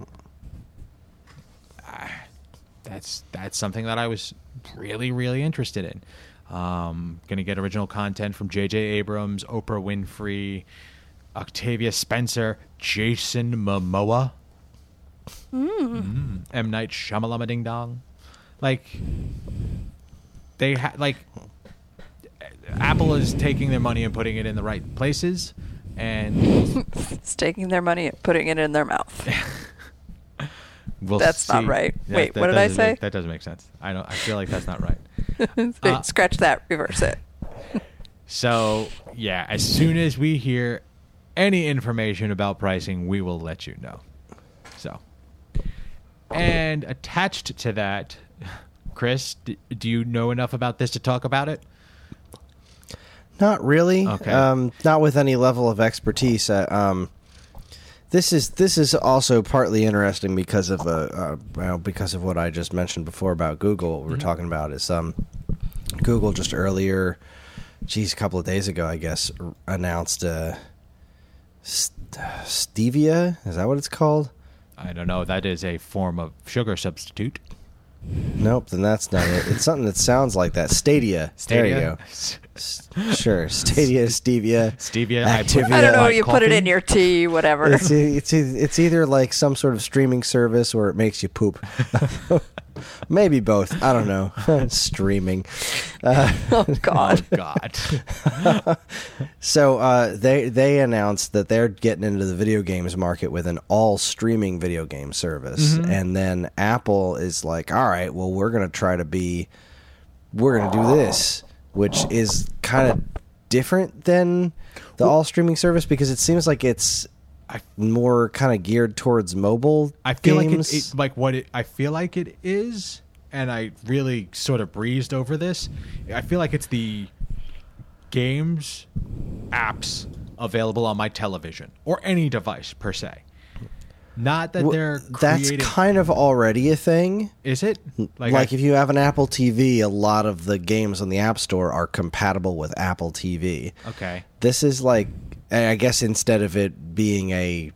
That's something that I was really, really interested in. Going to get original content from J.J. Abrams, Oprah Winfrey, Octavia Spencer, Jason Momoa, M. Night Shyamalama Ding Dong. Like they Apple is taking their money and putting it in the right places, and it's taking their money and putting it in their mouth. We'll that's see. Not right. Yeah, wait, what did I say? That doesn't make sense. I feel like that's not right. Scratch that. Reverse it. So, yeah, as soon as we hear any information about pricing, we will let you know. So, and attached to that, Chris, do you know enough about this to talk about it? Not really. Okay. Not with any level of expertise. This is also partly interesting because of because of what I just mentioned before about Google. What we're talking about is Google just earlier, a couple of days ago, I guess, announced Stevia. Is that what it's called? I don't know. That is a form of sugar substitute. Nope, then that's not it. It's something that sounds like that. Stadia. There you go. Sure. Stadia, Stevia. Activia. I don't know. You coffee? Put it in your tea, whatever. It's either like some sort of streaming service or it makes you poop. Maybe both. I don't know. Streaming. Oh God. So they announced that they're getting into the video games market with an all streaming video game service, mm-hmm. and then Apple is like, all right, well, we're gonna do this, which is kind of different than the all streaming service because it seems like it's more kind of geared towards mobile. I feel games. Like it like what it, I feel like it is, and I really sort of breezed over this. I feel like it's the games apps available on my television or any device per se. Not that they're creating... That's kind of already a thing. Is it? Like if you have an Apple TV, a lot of the games on the App Store are compatible with Apple TV. Okay. This is like, I guess instead of it being a...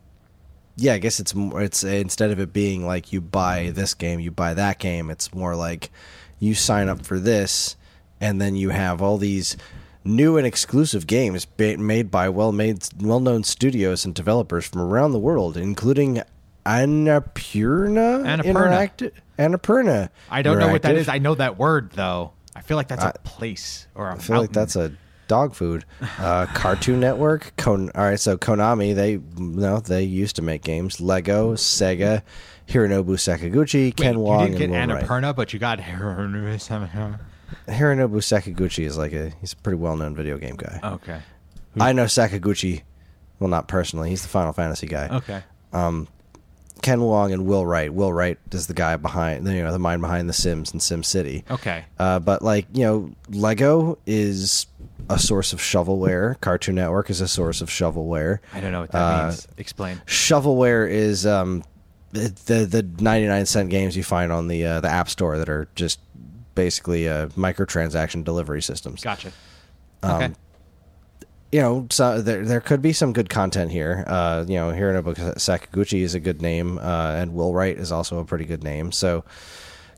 Yeah, I guess it's more, it's instead of it being like you buy this game, you buy that game, it's more like you sign up for this, and then you have all these new and exclusive games made by well-known studios and developers from around the world, including Annapurna. I don't know what that is. I know that word, though. I feel like that's a place or a I feel mountain. Like that's a dog food. Cartoon Network. All right, so Konami, they used to make games. Lego, Sega, Hironobu Sakaguchi, Ken Wong, and Will Wright. You didn't get Annapurna, but you got Hironobu. Hironobu Sakaguchi is he's a pretty well-known video game guy. Okay. I know Sakaguchi, well, not personally. He's the Final Fantasy guy. Okay. Ken Wong and Will Wright. Will Wright is the guy behind, the mind behind The Sims and Sim City. Okay. But Lego is a source of shovelware. Cartoon Network is a source of shovelware. I don't know what that means. Explain. Shovelware is the 99-cent games you find on the App Store that are just basically microtransaction delivery systems. Gotcha. Okay. So there could be some good content here. Hironobu Sakaguchi is a good name, and Will Wright is also a pretty good name. So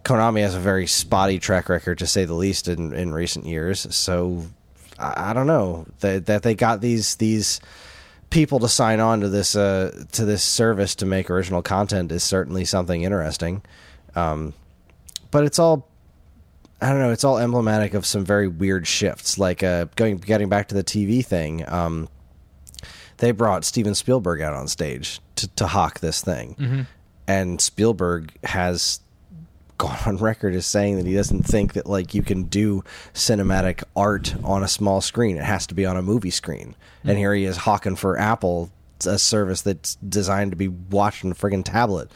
Konami has a very spotty track record, to say the least, in recent years. So I don't know that they got these people to sign on to this service to make original content is certainly something interesting. But it's all. I don't know. It's all emblematic of some very weird shifts. Like getting back to the TV thing, they brought Steven Spielberg out on stage to hawk this thing, mm-hmm. and Spielberg has gone on record as saying that he doesn't think that you can do cinematic art on a small screen. It has to be on a movie screen, mm-hmm. and here he is hawking for Apple, a service that's designed to be watched on a friggin' tablet,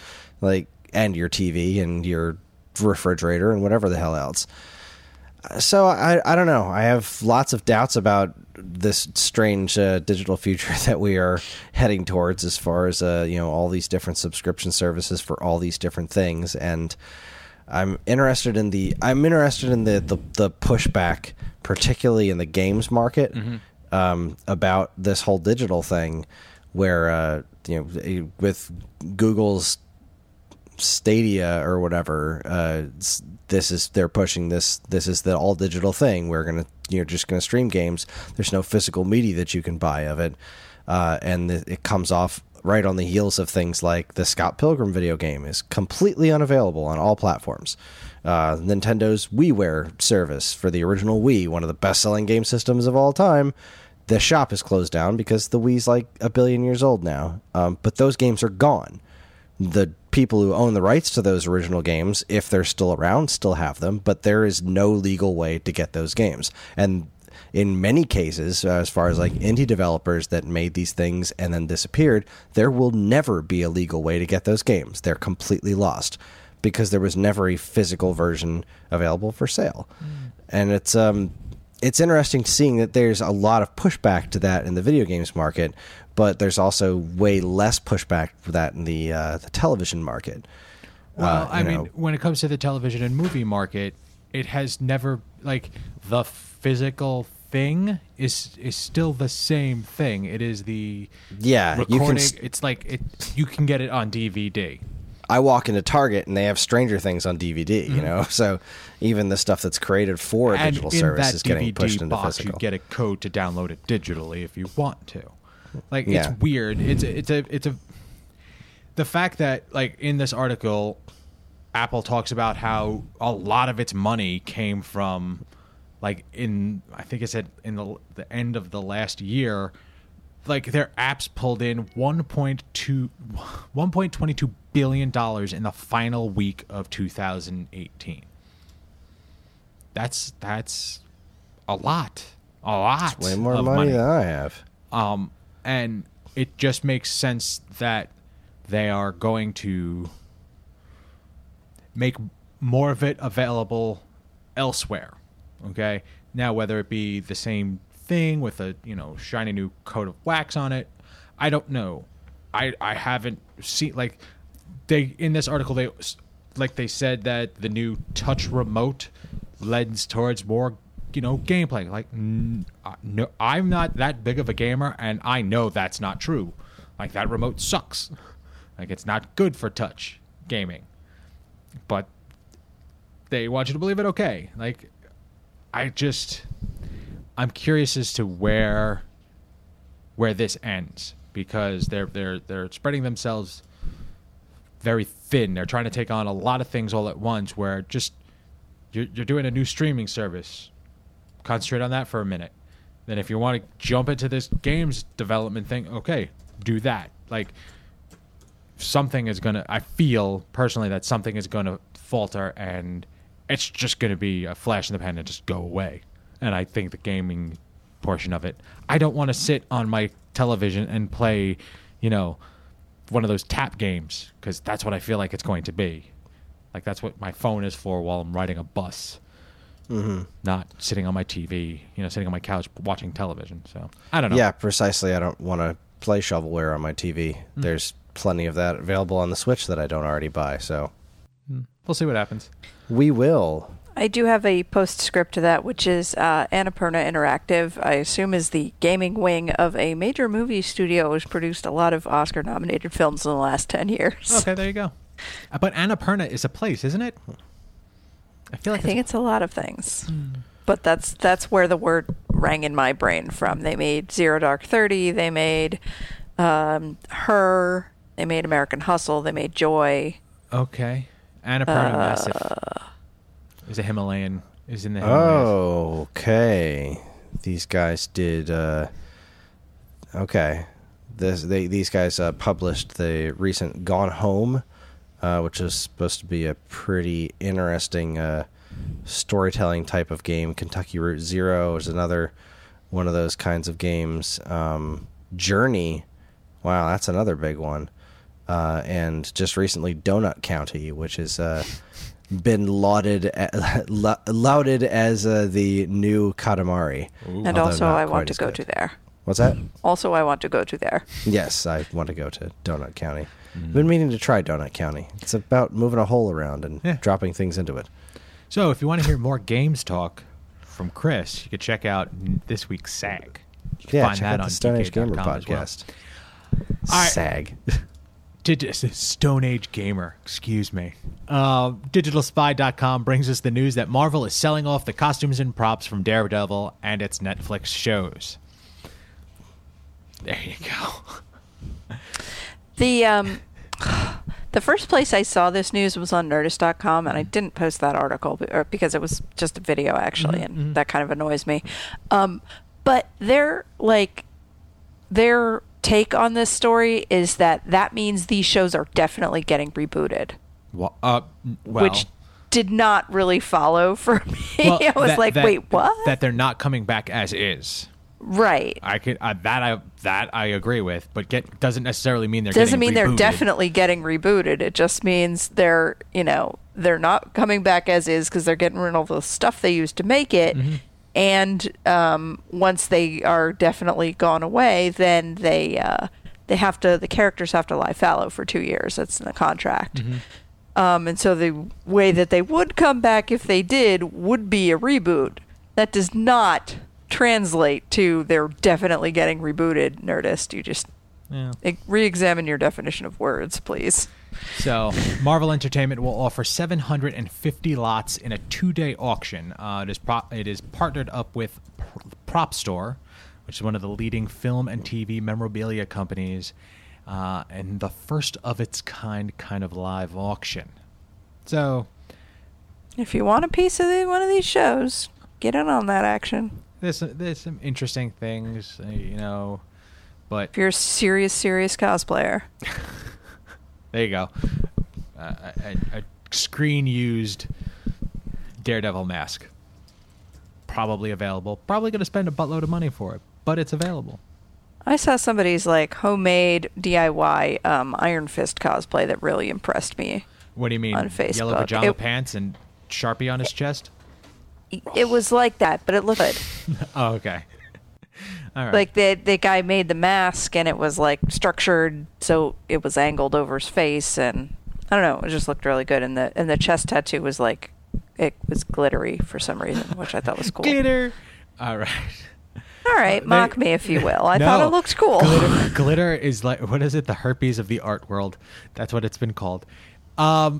and your TV and your refrigerator and whatever the hell else. So I don't know. I have lots of doubts about this strange digital future that we are heading towards as far as all these different subscription services for all these different things, and I'm interested in the pushback, particularly in the games market, mm-hmm. About this whole digital thing where with Google's Stadia or whatever, they're pushing this is the all digital thing. You're just gonna stream games. There's no physical media that you can buy of it, and it comes off right on the heels of things like the Scott Pilgrim video game is completely unavailable on all platforms. Nintendo's WiiWare service for the original Wii, one of the best selling game systems of all time, the shop is closed down because the Wii's a billion years old now. But those games are gone. The people who own the rights to those original games, if they're still around, still have them, but there is no legal way to get those games. And in many cases, as far as indie developers that made these things and then disappeared, there will never be a legal way to get those games. They're completely lost because there was never a physical version available for sale. Mm. And it's interesting seeing that there's a lot of pushback to that in the video games market, but there's also way less pushback for that in the television market. Well, when it comes to the television and movie market, it has never the physical thing is still the same thing. It is the recording. You can get it on DVD. I walk into Target and they have Stranger Things on DVD, you know. So even the stuff that's created for a digital service is getting pushed into physical. You get a code to download it digitally if you want to. Like it's weird. It's the fact that like in this article, Apple talks about how a lot of its money came from like the end of the last year. Like their apps pulled in $1.22 billion in the final week of 2018. That's a lot. It's way more money than I have. And it just makes sense that they are going to make more of it available elsewhere. Okay, now whether it be the same thing with a shiny new coat of wax on it, I don't know. I haven't seen, like, they in this article they said that the new touch remote lends towards more gameplay. Like, no, I'm not that big of a gamer, and I know that's not true. Like, that remote sucks. Like, it's not good for touch gaming, but they want you to believe it. Okay, like, I'm curious as to where this ends, because they're spreading themselves very thin. They're trying to take on a lot of things all at once, where just you're doing a new streaming service. Concentrate on that for a minute. Then if you want to jump into this games development thing, okay, do that. Like, I feel personally that something is going to falter, and it's just going to be a flash in the pan and just go away. And I think the gaming portion of it, I don't want to sit on my television and play, one of those tap games, because that's what I feel like it's going to be. Like, that's what my phone is for while I'm riding a bus, not sitting on my TV, sitting on my couch watching television. So I don't know. Yeah, precisely. I don't want to play shovelware on my TV. Mm-hmm. There's plenty of that available on the Switch that I don't already buy. So we'll see what happens. We will. I do have a postscript to that, which is Annapurna Interactive, I assume is the gaming wing of a major movie studio who's produced a lot of Oscar-nominated films in the last 10 years. Okay, there you go. But Annapurna is a place, isn't it? I think it's a lot of things. Mm. But that's where the word rang in my brain from. They made Zero Dark 30. They made Her. They made American Hustle. They made Joy. Okay. Annapurna Massive. Is in the Himalayas. Oh, okay. These guys did. Okay, these guys published the recent Gone Home, which is supposed to be a pretty interesting storytelling type of game. Kentucky Route Zero is another one of those kinds of games. Journey, wow, that's another big one. And just recently, Donut County, which is. Been lauded as the new Katamari. Ooh. And also I want to go to there. What's that? Also I want to go to there. Yes, I want to go to Donut County. Mm. Been meaning to try Donut County. It's about moving a hole around and dropping things into it. So if you want to hear more games talk from Chris, you could check out this week's SAG. Find check that out on the Stone Age Gamer podcast. Well. SAG. Stone Age Gamer, excuse me. DigitalSpy.com brings us the news that Marvel is selling off the costumes and props from Daredevil and its Netflix shows. There you go. The first place I saw this news was on Nerdist.com, and I didn't post that article because it was just a video, actually, and that kind of annoys me. But they're take on this story is that means these shows are definitely getting rebooted. Well, which did not really follow for me. Well, I was wait, what? That they're not coming back as is. Right. I agree with, but doesn't necessarily mean they're doesn't getting mean rebooted. They're definitely getting rebooted. It just means they're they're not coming back as is because they're getting rid of the stuff they used to make it. Mm-hmm. And once they are definitely gone away, then the characters have to lie fallow for 2 years. That's in the contract. Mm-hmm. And so the way that they would come back if they did would be a reboot. That does not translate to they're definitely getting rebooted, Nerdist. You just re-examine your definition of words, please. So Marvel Entertainment will offer 750 lots in a 2-day auction. It is partnered up with Prop Store, which is one of the leading film and TV memorabilia companies, and the first of its kind of live auction. So if you want a piece of one of these shows, get in on that action. There's some interesting things, but... If you're a serious cosplayer. There you go. A screen-used Daredevil mask. Probably available. Probably going to spend a buttload of money for it, but it's available. I saw somebody's homemade DIY Iron Fist cosplay that really impressed me. What do you mean? On Facebook. Yellow pajama pants and Sharpie on his chest? It was like that, but it looked good. Oh, okay. All right. The guy made the mask, and it was structured, so it was angled over his face, and I don't know, it just looked really good. And the chest tattoo was it was glittery for some reason, which I thought was cool. Glitter. All right, mock me if you will. I thought it looked cool. Glitter is what is it? The herpes of the art world. That's what it's been called. It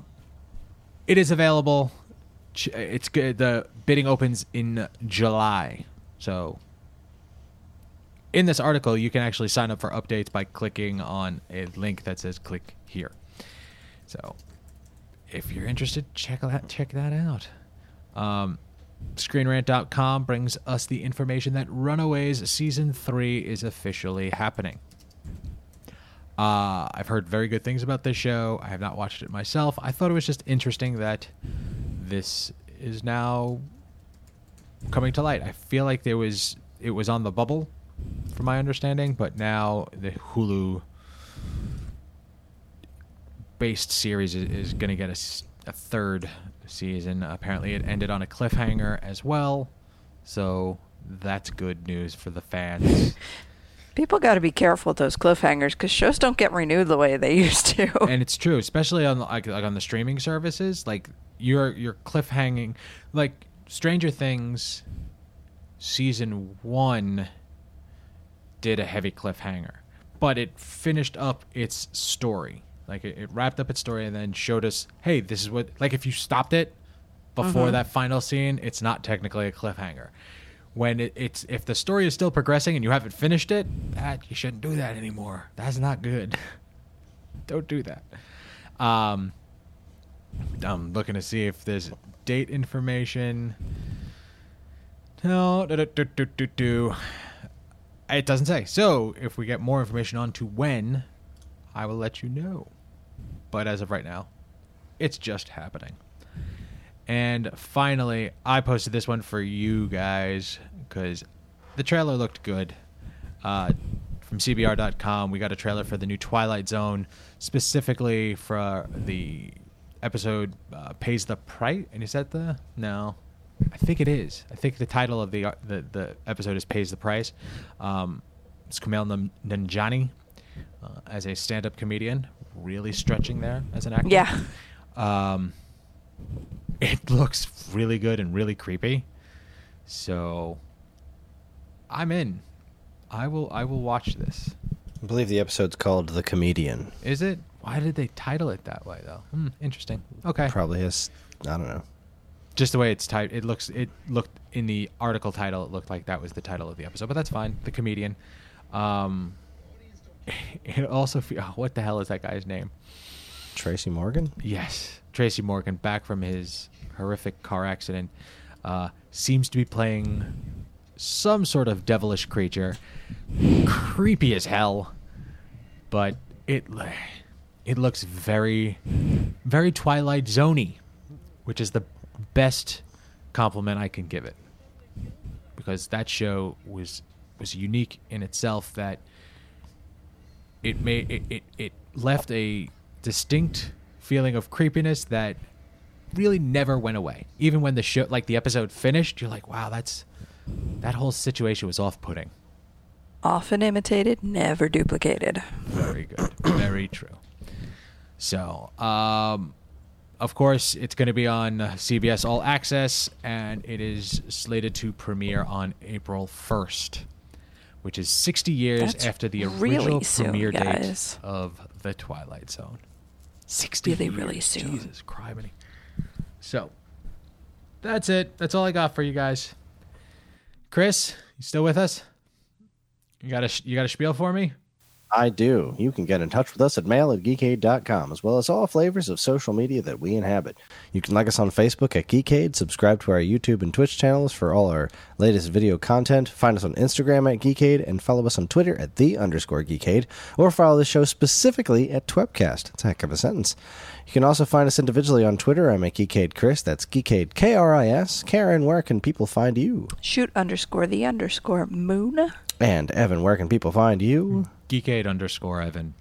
is available. It's good. The bidding opens in July. So in this article, you can actually sign up for updates by clicking on a link that says click here. So if you're interested, check that out. ScreenRant.com brings us the information that Runaways Season 3 is officially happening. I've heard very good things about this show. I have not watched it myself. I thought it was just interesting that this is now coming to light. I feel like it was on the bubble, from my understanding, but now the Hulu-based series is going to get a third season. Apparently, it ended on a cliffhanger as well, so that's good news for the fans. People got to be careful with those cliffhangers because shows don't get renewed the way they used to. And it's true, especially on on the streaming services, You're cliffhanging, Stranger Things season 1 did a heavy cliffhanger, but it finished up its story. It wrapped up its story and then showed us, hey, this is what. If you stopped it before that final scene, it's not technically a cliffhanger. When if the story is still progressing and you haven't finished it, you shouldn't do that anymore. That's not good. Don't do that. I'm looking to see if there's date information. No. It doesn't say. So if we get more information on to when, I will let you know. But as of right now, it's just happening. And finally, I posted this one for you guys because the trailer looked good. From CBR.com, we got a trailer for the new Twilight Zone, specifically for the episode Pays the Price, and is that the no? I think it is. I think the title of the episode is Pays the Price. It's Kumail Nanjiani as a stand-up comedian, really stretching there as an actor. Yeah. It looks really good and really creepy, so I'm in. I will watch this. I believe the episode's called The Comedian. Is it? Why did they title it that way, though? Interesting. Okay. Probably is. I don't know. Just the way it's typed. It looked in the article title. It looked like that was the title of the episode, but that's fine. The Comedian. It also. What the hell is that guy's name? Tracy Morgan. Yes, Tracy Morgan, back from his horrific car accident, seems to be playing some sort of devilish creature. Creepy as hell, but it looks very, very Twilight Zoney, which is the best compliment I can give it, because that show was unique in itself. That it left a distinct feeling of creepiness that really never went away. Even when the show, the episode finished, you're like, wow, that whole situation was off-putting. Often imitated, never duplicated. Very good. Very true. So, Of course, it's going to be on CBS All Access, and it is slated to premiere on April 1st, which is 60 years after the original premiere date of The Twilight Zone. 60 years. Really soon. Jesus Christ. So, that's it. That's all I got for you guys. Chris, you still with us? You got a spiel for me? I do. You can get in touch with us at mail@geekade.com, as well as all flavors of social media that we inhabit. You can like us on Facebook at Geekade, subscribe to our YouTube and Twitch channels for all our latest video content, find us on Instagram at Geekade, and follow us on Twitter at @the_Geekade, or follow the show specifically at Twepcast. It's a heck of a sentence. You can also find us individually on Twitter. I'm at Geekade Chris. That's Geekade KRIS. Karen, where can people find you? @shoot_the_moon. And Evan, where can people find you? Geekade_Evan.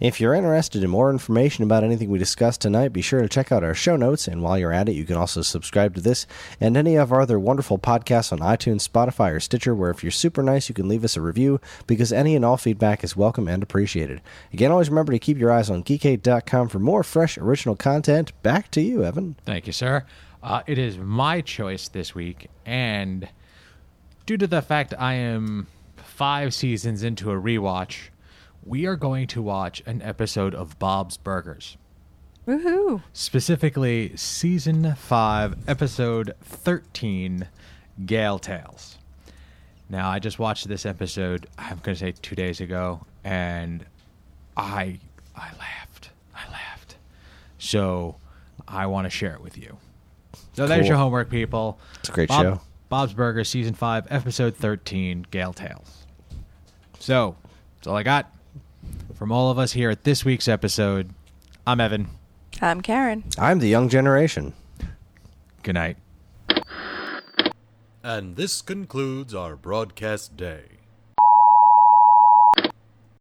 If you're interested in more information about anything we discussed tonight, be sure to check out our show notes. And while you're at it, you can also subscribe to this and any of our other wonderful podcasts on iTunes, Spotify, or Stitcher, where if you're super nice, you can leave us a review, because any and all feedback is welcome and appreciated. Again, always remember to keep your eyes on Geekade.com for more fresh, original content. Back to you, Evan. Thank you, sir. It is my choice this week, and due to the fact I am 5 seasons into a rewatch, we are going to watch an episode of Bob's Burgers. Woohoo! Specifically, Season 5, Episode 13, Gale Tales. Now, I just watched this episode, I'm going to say 2 days ago, and I laughed. So, I want to share it with you. So, there's your homework, people. It's a great show. Bob's Burgers, Season 5, Episode 13, Gale Tales. So, that's all I got. From all of us here at this week's episode, I'm Evan. I'm Karen. I'm the young generation. Good night. And this concludes our broadcast day.